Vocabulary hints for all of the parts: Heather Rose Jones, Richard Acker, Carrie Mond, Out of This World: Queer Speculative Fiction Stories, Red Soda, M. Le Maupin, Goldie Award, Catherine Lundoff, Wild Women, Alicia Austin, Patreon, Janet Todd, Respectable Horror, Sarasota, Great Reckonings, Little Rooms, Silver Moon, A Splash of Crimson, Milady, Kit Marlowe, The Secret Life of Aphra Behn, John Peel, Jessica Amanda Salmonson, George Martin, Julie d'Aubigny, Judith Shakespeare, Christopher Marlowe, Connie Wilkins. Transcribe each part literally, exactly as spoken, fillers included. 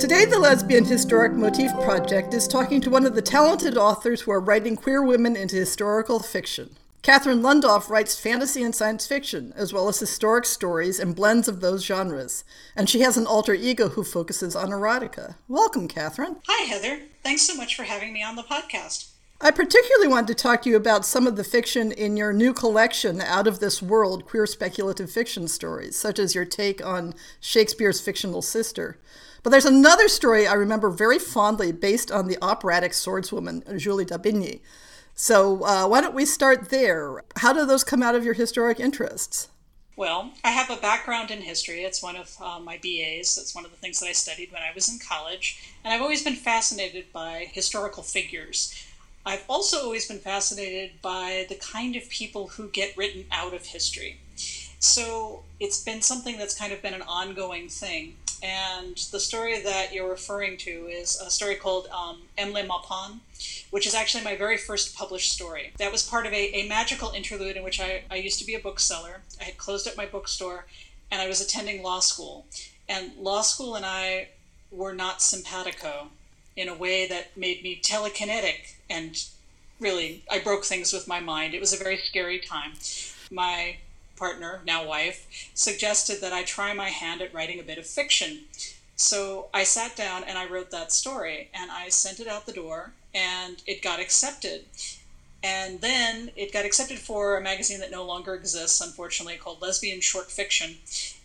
Today, the Lesbian Historic Motif Project is talking to one of the talented authors who are writing queer women into historical fiction. Catherine Lundoff writes fantasy and science fiction, as well as historic stories and blends of those genres. And she has an alter ego who focuses on erotica. Welcome, Catherine. Hi, Heather. Thanks so much for having me on the podcast. I particularly wanted to talk to you about some of the fiction in your new collection, Out of This World: Queer Speculative Fiction Stories, such as your take on Shakespeare's fictional sister. But there's another story I remember very fondly based on the operatic swordswoman, Julie d'Aubigny. So uh, why don't we start there? How do those come out of your historic interests? Well, I have a background in history. It's one of uh, my B As. That's one of the things that I studied when I was in college. And I've always been fascinated by historical figures. I've also always been fascinated by the kind of people who get written out of history. So it's been something that's kind of been an ongoing thing. And the story that you're referring to is a story called um, M. Le Maupin, which is actually my very first published story. That was part of a, a magical interlude in which I, I used to be a bookseller. I had closed up my bookstore, and I was attending law school. And law school and I were not simpatico in a way that made me telekinetic. And really, I broke things with my mind. It was a very scary time. My partner, now wife, suggested that I try my hand at writing a bit of fiction. So I sat down and I wrote that story, and I sent it out the door, and it got accepted. And then it got accepted for a magazine that no longer exists, unfortunately, called Lesbian Short Fiction.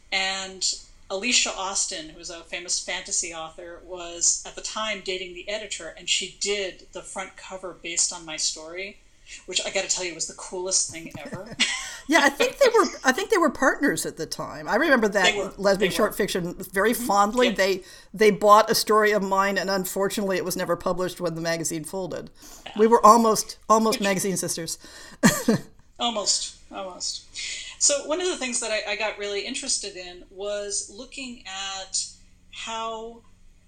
And Alicia Austin, who's a famous fantasy author, was at the time dating the editor, and she did the front cover based on my story, which I got to tell you was the coolest thing ever. Yeah, I think they were. I think they were partners at the time. I remember that Lesbian Short Fiction very fondly. Yeah. They they bought a story of mine, and unfortunately, it was never published when the magazine folded. Yeah. We were almost almost magazine sisters. almost, almost. So one of the things that I, I got really interested in was looking at how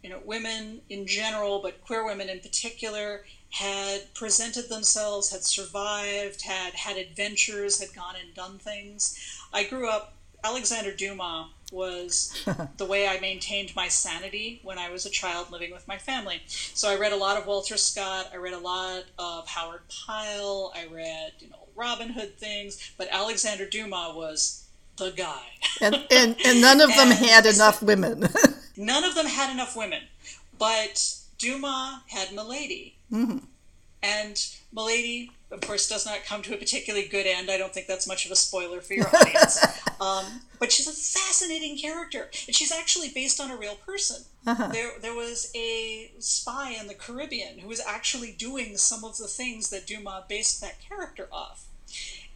you know women in general, but queer women in particular, had presented themselves, had survived, had had adventures, had gone and done things. I grew up, Alexandre Dumas was the way I maintained my sanity when I was a child living with my family. So I read a lot of Walter Scott, I read a lot of Howard Pyle, I read, you know, Robin Hood things, but Alexandre Dumas was the guy. and, and, and none of them had enough women. None of them had enough women, but Dumas had Milady. Mm-hmm. And Milady, of course, does not come to a particularly good end. I don't think that's much of a spoiler for your audience. Um, but she's a fascinating character. And she's actually based on a real person. Uh-huh. There there was a spy in the Caribbean who was actually doing some of the things that Dumas based that character off.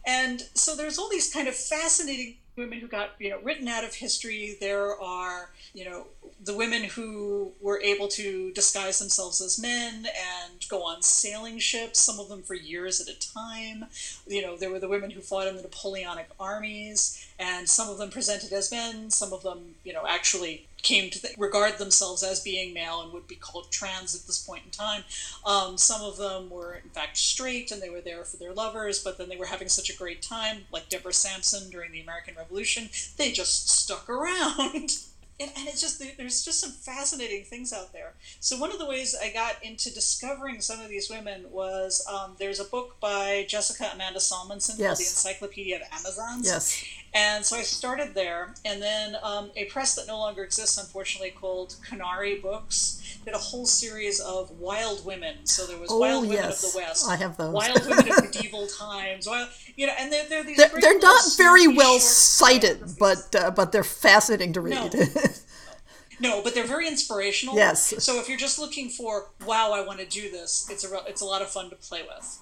And so there's all these kind of fascinating women who got, you know, written out of history. There are, you know, the women who were able to disguise themselves as men and go on sailing ships, some of them for years at a time. You know, there were the women who fought in the Napoleonic armies, and some of them presented as men, some of them, you know, actually came to th- regard themselves as being male and would be called trans at this point in time. Um, some of them were, in fact, straight, and they were there for their lovers, but then they were having such a great time, like Deborah Sampson during the American Revolution, they just stuck around. And it's just, there's just some fascinating things out there. So one of the ways I got into discovering some of these women was um, there's a book by Jessica Amanda Salmonson, yes, called The Encyclopedia of Amazons. Yes. And so I started there. And then um, a press that no longer exists, unfortunately, called Canary Books, did a whole series of wild women. So there was oh, Wild Women yes. of the West. I have those. Wild Women of Medieval Times. Wild, you know, and they're, they're these they're, great they're not very well cited, but uh, but they're fascinating to read. No. No, but they're very inspirational. Yes. So if you're just looking for, wow, I want to do this, it's a, it's a lot of fun to play with.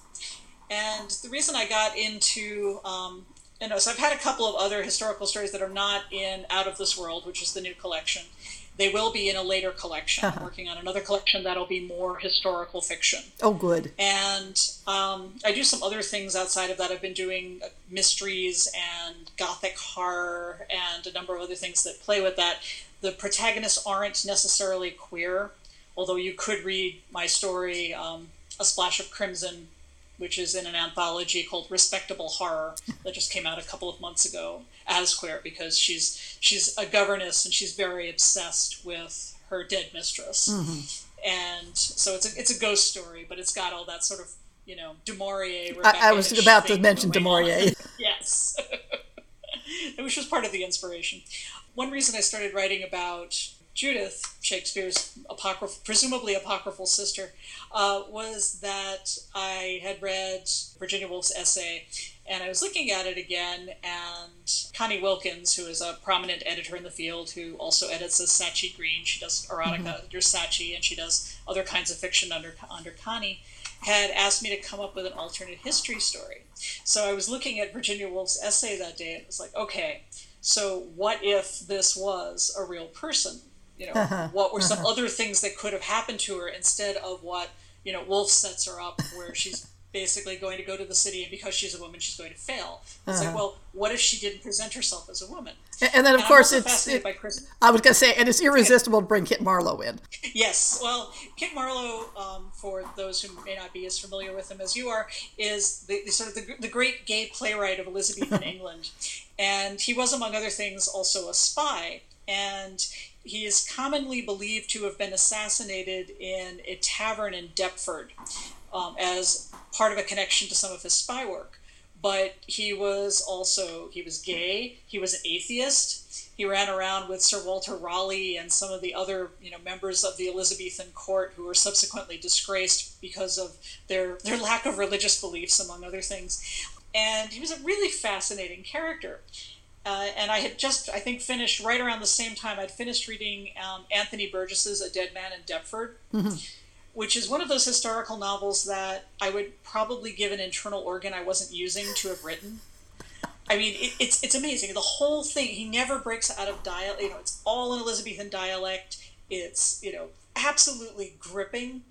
And the reason I got into um, you know, so I've had a couple of other historical stories that are not in Out of This World, which is the new collection. They will be in a later collection. Uh-huh. I'm working on another collection that'll be more historical fiction. Oh, good. And um, I do some other things outside of that. I've been doing mysteries and gothic horror and a number of other things that play with that. The protagonists aren't necessarily queer, although you could read my story, um, A Splash of Crimson, which is in an anthology called Respectable Horror that just came out a couple of months ago, as queer, because she's she's a governess and she's very obsessed with her dead mistress. Mm-hmm. And so it's a, it's a ghost story, but it's got all that sort of, you know, du Maurier, Rebecca. I, I was about to mention du Maurier. Yes. Which was part of the inspiration. One reason I started writing about Judith, Shakespeare's apocryphal, presumably apocryphal sister, uh, was that I had read Virginia Woolf's essay, and I was looking at it again, and Connie Wilkins, who is a prominent editor in the field, who also edits as Sachi Green, she does erotica mm-hmm. under Sachi, and she does other kinds of fiction under under Connie, had asked me to come up with an alternate history story. So I was looking at Virginia Woolf's essay that day, and it was like, okay, so what if this was a real person? You know, uh-huh. what were some uh-huh. other things that could have happened to her instead of what, you know, Wolf sets her up where she's basically going to go to the city and because she's a woman, she's going to fail. It's uh-huh. like, well, what if she didn't present herself as a woman? And, and then, of and course, it's, it, by Chris- I was going to say, and it's irresistible okay. to bring Kit Marlowe in. Yes. Well, Kit Marlowe, um, for those who may not be as familiar with him as you are, is the, the sort of the, the great gay playwright of Elizabethan England. And he was, among other things, also a spy. And he is commonly believed to have been assassinated in a tavern in Deptford um, as part of a connection to some of his spy work. But he was also, he was gay, he was an atheist, he ran around with Sir Walter Raleigh and some of the other, you know, members of the Elizabethan court who were subsequently disgraced because of their, their lack of religious beliefs, among other things. And he was a really fascinating character. Uh, and I had just, I think, finished right around the same time I'd finished reading um, Anthony Burgess's A Dead Man in Deptford, mm-hmm. which is one of those historical novels that I would probably give an internal organ I wasn't using to have written. I mean, it, it's it's amazing. The whole thing, he never breaks out of dialect. You know, it's all in Elizabethan dialect. It's, you know, absolutely gripping,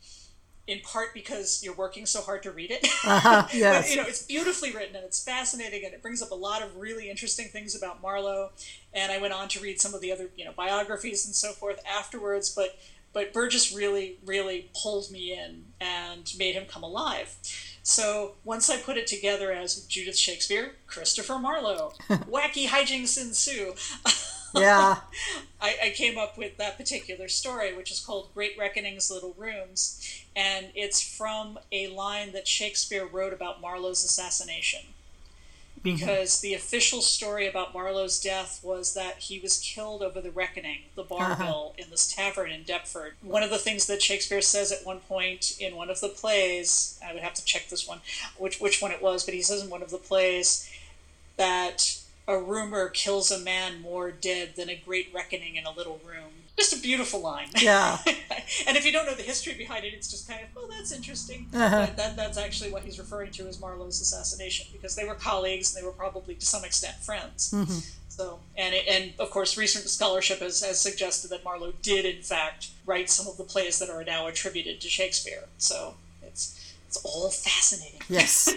in part because you're working so hard to read it. Uh-huh, yes. But, you know, it's beautifully written and it's fascinating and it brings up a lot of really interesting things about Marlowe. And I went on to read some of the other, you know, biographies and so forth afterwards. But but Burgess really, really pulled me in and made him come alive. So once I put it together as Judith Shakespeare, Christopher Marlowe, wacky hijinks ensue. Yeah. I, I came up with that particular story, which is called Great Reckonings, Little Rooms, and it's from a line that Shakespeare wrote about Marlowe's assassination. Because mm-hmm. the official story about Marlowe's death was that he was killed over the reckoning, the bar uh-huh. bill in this tavern in Deptford. One of the things that Shakespeare says at one point in one of the plays, I would have to check this one, which which one it was, but he says in one of the plays that a rumor kills a man more dead than a great reckoning in a little room. Just a beautiful line. Yeah. And if you don't know the history behind it, it's just kind of, well, that's interesting. Uh-huh. But that, that's actually what he's referring to as Marlowe's assassination, because they were colleagues and they were probably to some extent friends. Mm-hmm. So, and it, and of course, recent scholarship has, has suggested that Marlowe did, in fact, write some of the plays that are now attributed to Shakespeare. So it's... It's all fascinating. Yes.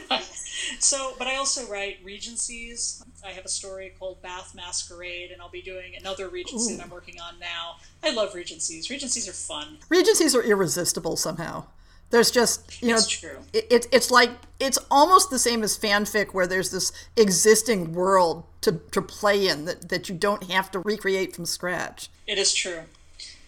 So, but I also write Regencies. I have a story called Bath Masquerade, and I'll be doing another Regency Ooh. that I'm working on now. I love Regencies. Regencies are fun. Regencies are irresistible somehow. There's just, you know, it's true. It, it, it's like, it's almost the same as fanfic where there's this existing world to, to play in that, that you don't have to recreate from scratch. It is true.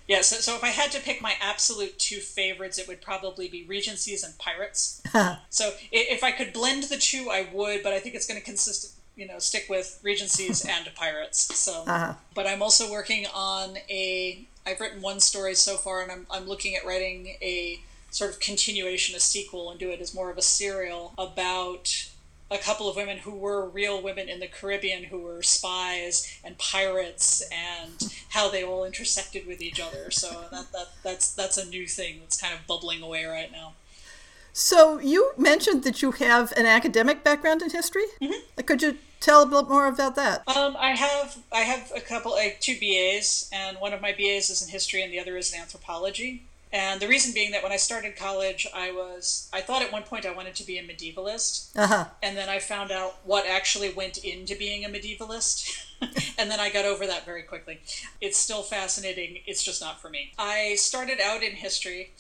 Yeah, so, so if I had to pick my absolute two favorites, it would probably be Regencies and Pirates. So if I could blend the two, I would, but I think it's going to consist, you know, stick with Regencies and Pirates. So, uh-huh. But I'm also working on a, I've written one story so far, and I'm I'm looking at writing a sort of continuation, a sequel, and do it as more of a serial about a couple of women who were real women in the Caribbean who were spies and pirates and how they all intersected with each other. So that, that that's that's a new thing that's kind of bubbling away right now. So you mentioned that you have an academic background in history. Mm-hmm. Could you tell a bit more about that? Um, I have I have a couple, like two B As, and one of my B As is in history, and the other is in anthropology. And the reason being that when I started college, I was, I thought at one point I wanted to be a medievalist. Uh-huh. And then I found out what actually went into being a medievalist. And then I got over that very quickly. It's still fascinating. It's just not for me. I started out in history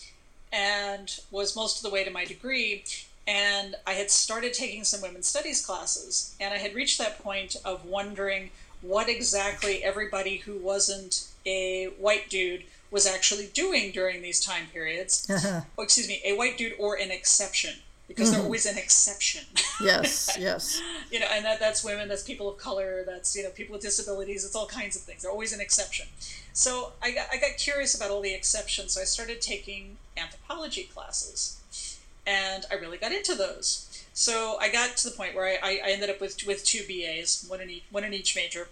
and was most of the way to my degree. And I had started taking some women's studies classes. And I had reached that point of wondering what exactly everybody who wasn't a white dude was actually doing during these time periods. Uh-huh. Oh, excuse me, a white dude or an exception, because mm-hmm. they're always an exception. Yes, yes. You know, and that, that's women, that's people of color, that's, you know, people with disabilities, it's all kinds of things. They're always an exception. So I got, I got curious about all the exceptions, so I started taking anthropology classes, and I really got into those. So I got to the point where I, I ended up with with two B As, one in each, one in each major.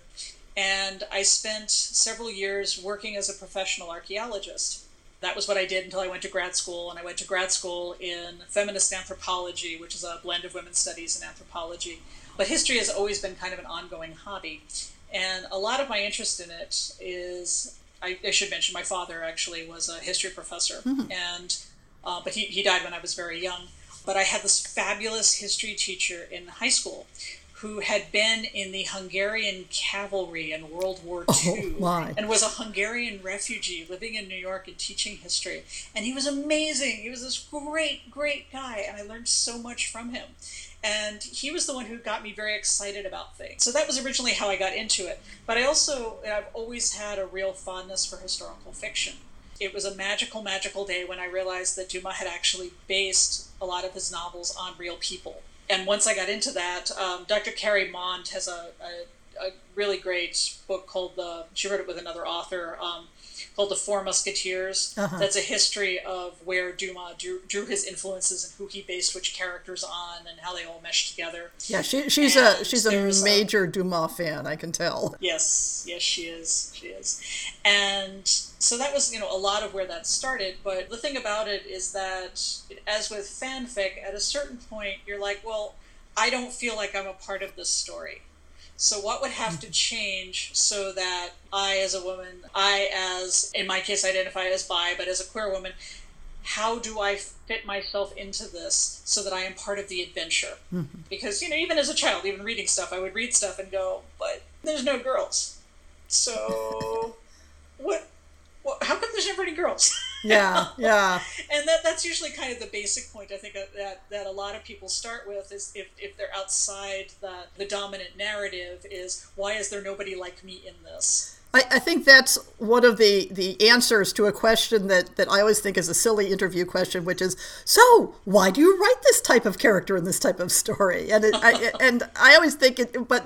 And I spent several years working as a professional archaeologist. That was what I did until I went to grad school, and I went to grad school in feminist anthropology, which is a blend of women's studies and anthropology. But history has always been kind of an ongoing hobby, and a lot of my interest in it is, I, I should mention, my father actually was a history professor, mm-hmm. and uh, but he, he died when I was very young. But I had this fabulous history teacher in high school who had been in the Hungarian cavalry in World War Two, oh, and was a Hungarian refugee living in New York and teaching history. And he was amazing. He was this great, great guy, and I learned so much from him. And he was the one who got me very excited about things. So that was originally how I got into it. But I also, I've always had a real fondness for historical fiction. It was a magical, magical day when I realized that Dumas had actually based a lot of his novels on real people. And once I got into that, um, Doctor Carrie Mond has a, a, a really great book called the, she wrote it with another author, um, called The Four Musketeers. Uh-huh. That's a history of where Dumas drew, drew his influences and who he based which characters on and how they all meshed together. Yeah, she, she's and a she's a major a, Dumas fan, I can tell. Yes, yes, she is. She is. And so that was, you know, a lot of where that started. But the thing about it is that, as with fanfic, at a certain point, you're like, well, I don't feel like I'm a part of this story. So what would have to change so that I, as a woman, I, as, in my case, identify as bi, but as a queer woman, how do I fit myself into this so that I am part of the adventure? Mm-hmm. Because, you know, even as a child, even reading stuff, I would read stuff and go, but there's no girls. So what, what how come there's never any girls? Yeah, yeah. And that that's usually kind of the basic point, I think, that that a lot of people start with, is if, if they're outside that the dominant narrative is, why is there nobody like me in this? I, I think that's one of the, the answers to a question that, that I always think is a silly interview question, which is, so why do you write this type of character in this type of story? And it, I and I always think, it, but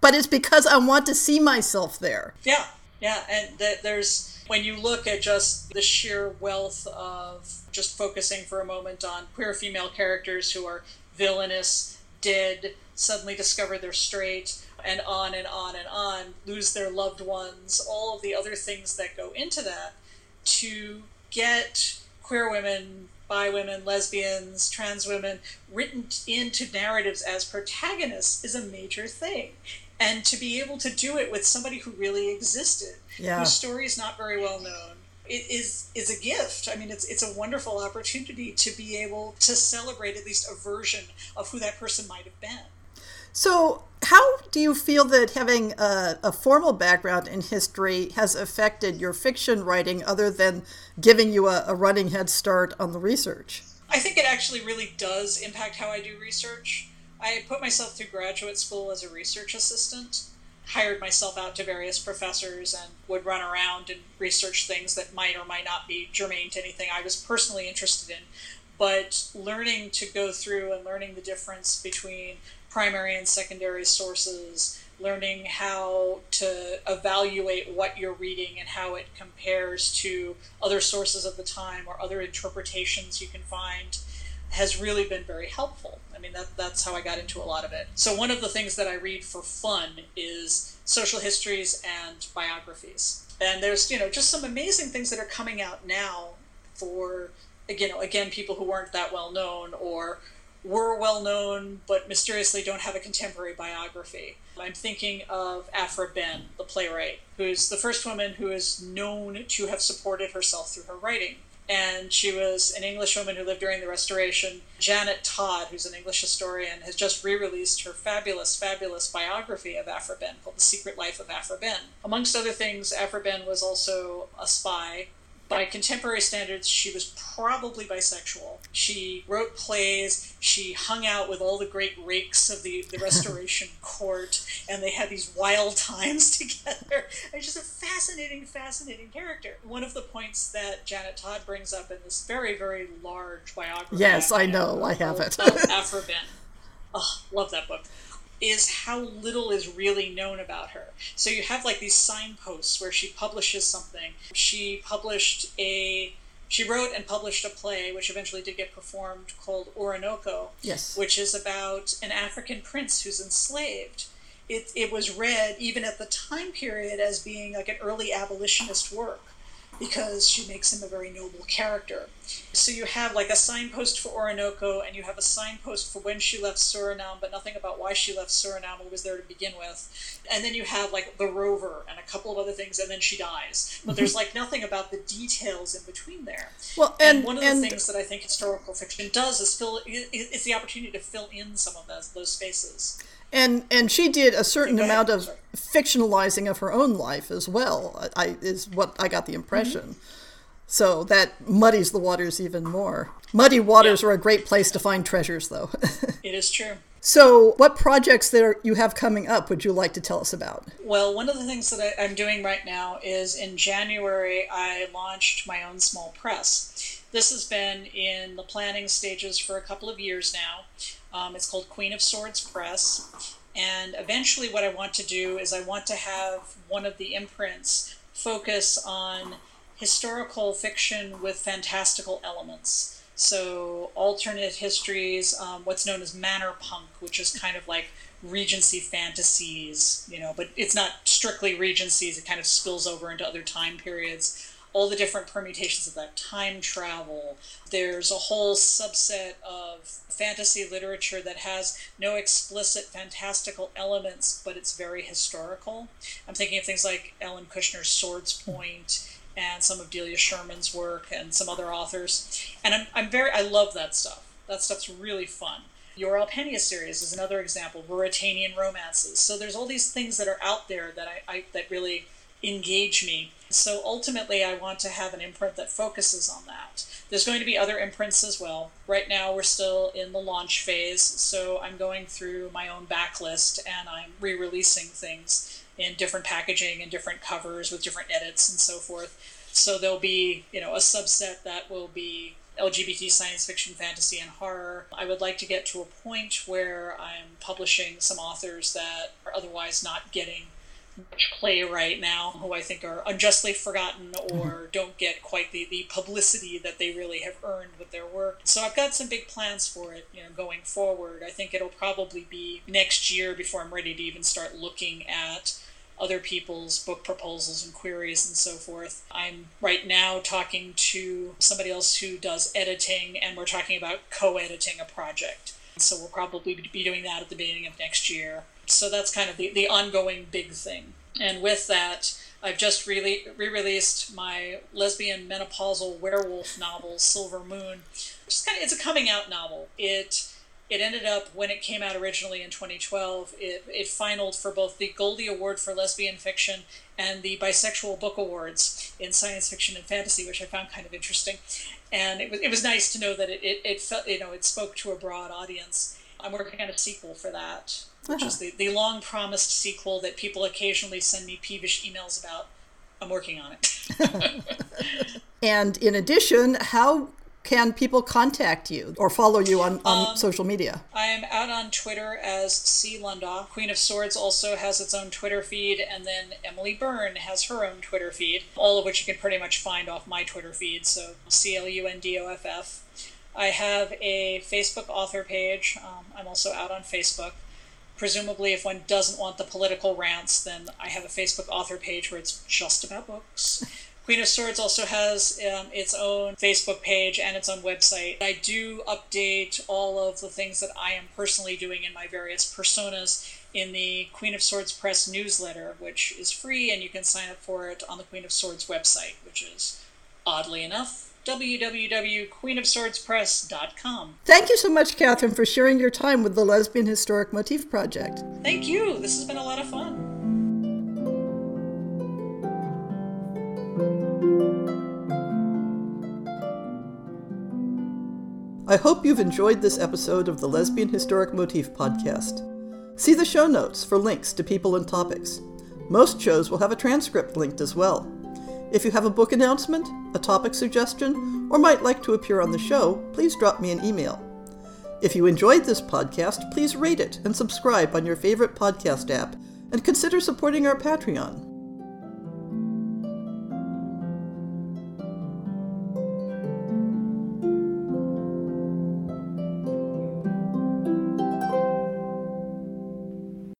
but it's because I want to see myself there. Yeah, yeah, and th- there's... When you look at just the sheer wealth of just focusing for a moment on queer female characters who are villainous, dead, suddenly discover they're straight, and on and on and on, lose their loved ones, all of the other things that go into that, to get queer women, bi women, lesbians, trans women written into narratives as protagonists is a major thing. And to be able to do it with somebody who really existed, yeah. whose story is not very well known, it is is a gift. I mean, it's it's a wonderful opportunity to be able to celebrate at least a version of who that person might have been. So how do you feel that having a, a formal background in history has affected your fiction writing, other than giving you a, a running head start on the research? I think it actually really does impact how I do research. I put myself through graduate school as a research assistant, hired myself out to various professors, and would run around and research things that might or might not be germane to anything I was personally interested in. But learning to go through and learning the difference between primary and secondary sources, learning how to evaluate what you're reading and how it compares to other sources of the time or other interpretations you can find, has really been very helpful. I mean, that that's how I got into a lot of it. So one of the things that I read for fun is social histories and biographies. And there's, you know, just some amazing things that are coming out now for you know, again, people who weren't that well known or were well known but mysteriously don't have a contemporary biography. I'm thinking of Aphra Behn, the playwright, who is the first woman who is known to have supported herself through her writing. And she was an English woman who lived during the Restoration. Janet Todd, who's an English historian, has just re-released her fabulous, fabulous biography of Aphra Behn called The Secret Life of Aphra Behn. Amongst other things, Aphra Behn was also a spy. By contemporary standards, she was probably bisexual. She wrote plays. She hung out with all the great rakes of the, the Restoration court, and they had these wild times together. And she's a fascinating, fascinating character. One of the points that Janet Todd brings up in this very, very large biography. Yes, I know. I have it. Aphra Behn. Oh, love that book. Is how little is really known about her. So you have like these signposts where she publishes something. She published a, she wrote and published a play, which eventually did get performed, called Oroonoko, yes. which is about an African prince who's enslaved. It, it was read even at the time period as being like an early abolitionist work, because she makes him a very noble character. So you have like a signpost for Oroonoko, and you have a signpost for when she left Suriname, but nothing about why she left Suriname or was there to begin with. And then you have like the rover and a couple of other things, and then she dies. But there's like nothing about the details in between there. Well, and, and one of the and, things that I think historical fiction does is fill, it's the opportunity to fill in some of those, those spaces. And and she did a certain amount of fictionalizing of her own life as well, I, is what I got the impression. Mm-hmm. So that muddies the waters even more. Muddy waters yeah. are a great place to find treasures, though. It is true. So what projects that are, you have coming up would you like to tell us about? Well, one of the things that I, I'm doing right now is in January, I launched my own small press. This has been in the planning stages for a couple of years now. Um, it's called Queen of Swords Press, and eventually what I want to do is I want to have one of the imprints focus on historical fiction with fantastical elements. So alternate histories, um, what's known as manor punk, which is kind of like Regency fantasies, you know, but it's not strictly Regencies, it kind of spills over into other time periods. All the different permutations of that, time travel. There's a whole subset of fantasy literature that has no explicit fantastical elements, but it's very historical. I'm thinking of things like Ellen Kushner's Swords Point and some of Delia Sherman's work and some other authors. And I'm, I'm very, I love that stuff. That stuff's really fun. Yoel Penya's series is another example, Ruritanian romances. So there's all these things that are out there that I, I that really engage me. So ultimately, I want to have an imprint that focuses on that. There's going to be other imprints as well. Right now, we're still in the launch phase, so I'm going through my own backlist and I'm re-releasing things in different packaging and different covers with different edits and so forth. So there'll be, you know, a subset that will be L G B T science fiction, fantasy, and horror. I would like to get to a point where I'm publishing some authors that are otherwise not getting play right now, who I think are unjustly forgotten or don't get quite the, the publicity that they really have earned with their work. So I've got some big plans for it, you know, going forward. I think it'll probably be next year before I'm ready to even start looking at other people's book proposals and queries and so forth. I'm right now talking to somebody else who does editing, and we're talking about co-editing a project. So we'll probably be doing that at the beginning of next year. So that's kind of the, the ongoing big thing. And with that, I've just re- re-released my lesbian menopausal werewolf novel, Silver Moon. Just kind of, it's a coming out novel. It it ended up, when it came out originally in twenty twelve, it, it finaled for both the Goldie Award for Lesbian Fiction and the Bisexual Book Awards in Science Fiction and Fantasy, which I found kind of interesting. And it was it was nice to know that it it, it felt, you know, it spoke to a broad audience. I'm working on a sequel for that, which is the, the long-promised sequel that people occasionally send me peevish emails about. I'm working on it. And in addition, how can people contact you or follow you on, on um, social media? I am out on Twitter as C. Lundoff. Queen of Swords also has its own Twitter feed, and then Emily Byrne has her own Twitter feed, all of which you can pretty much find off my Twitter feed, so C L U N D O F F. I have a Facebook author page. Um, I'm also out on Facebook. Presumably, if one doesn't want the political rants, then I have a Facebook author page where it's just about books. Queen of Swords also has um, its own Facebook page and its own website. I do update all of the things that I am personally doing in my various personas in the Queen of Swords Press newsletter, which is free, and you can sign up for it on the Queen of Swords website, which is, oddly enough, w w w dot queen of swords press dot com. Thank you so much, Catherine, for sharing your time with the Lesbian Historic Motif Project. Thank you. This has been a lot of fun. I hope you've enjoyed this episode of the Lesbian Historic Motif Podcast. See the show notes for links to people and topics. Most shows will have a transcript linked as well. If you have a book announcement, a topic suggestion, or might like to appear on the show, please drop me an email. If you enjoyed this podcast, please rate it and subscribe on your favorite podcast app, and consider supporting our Patreon.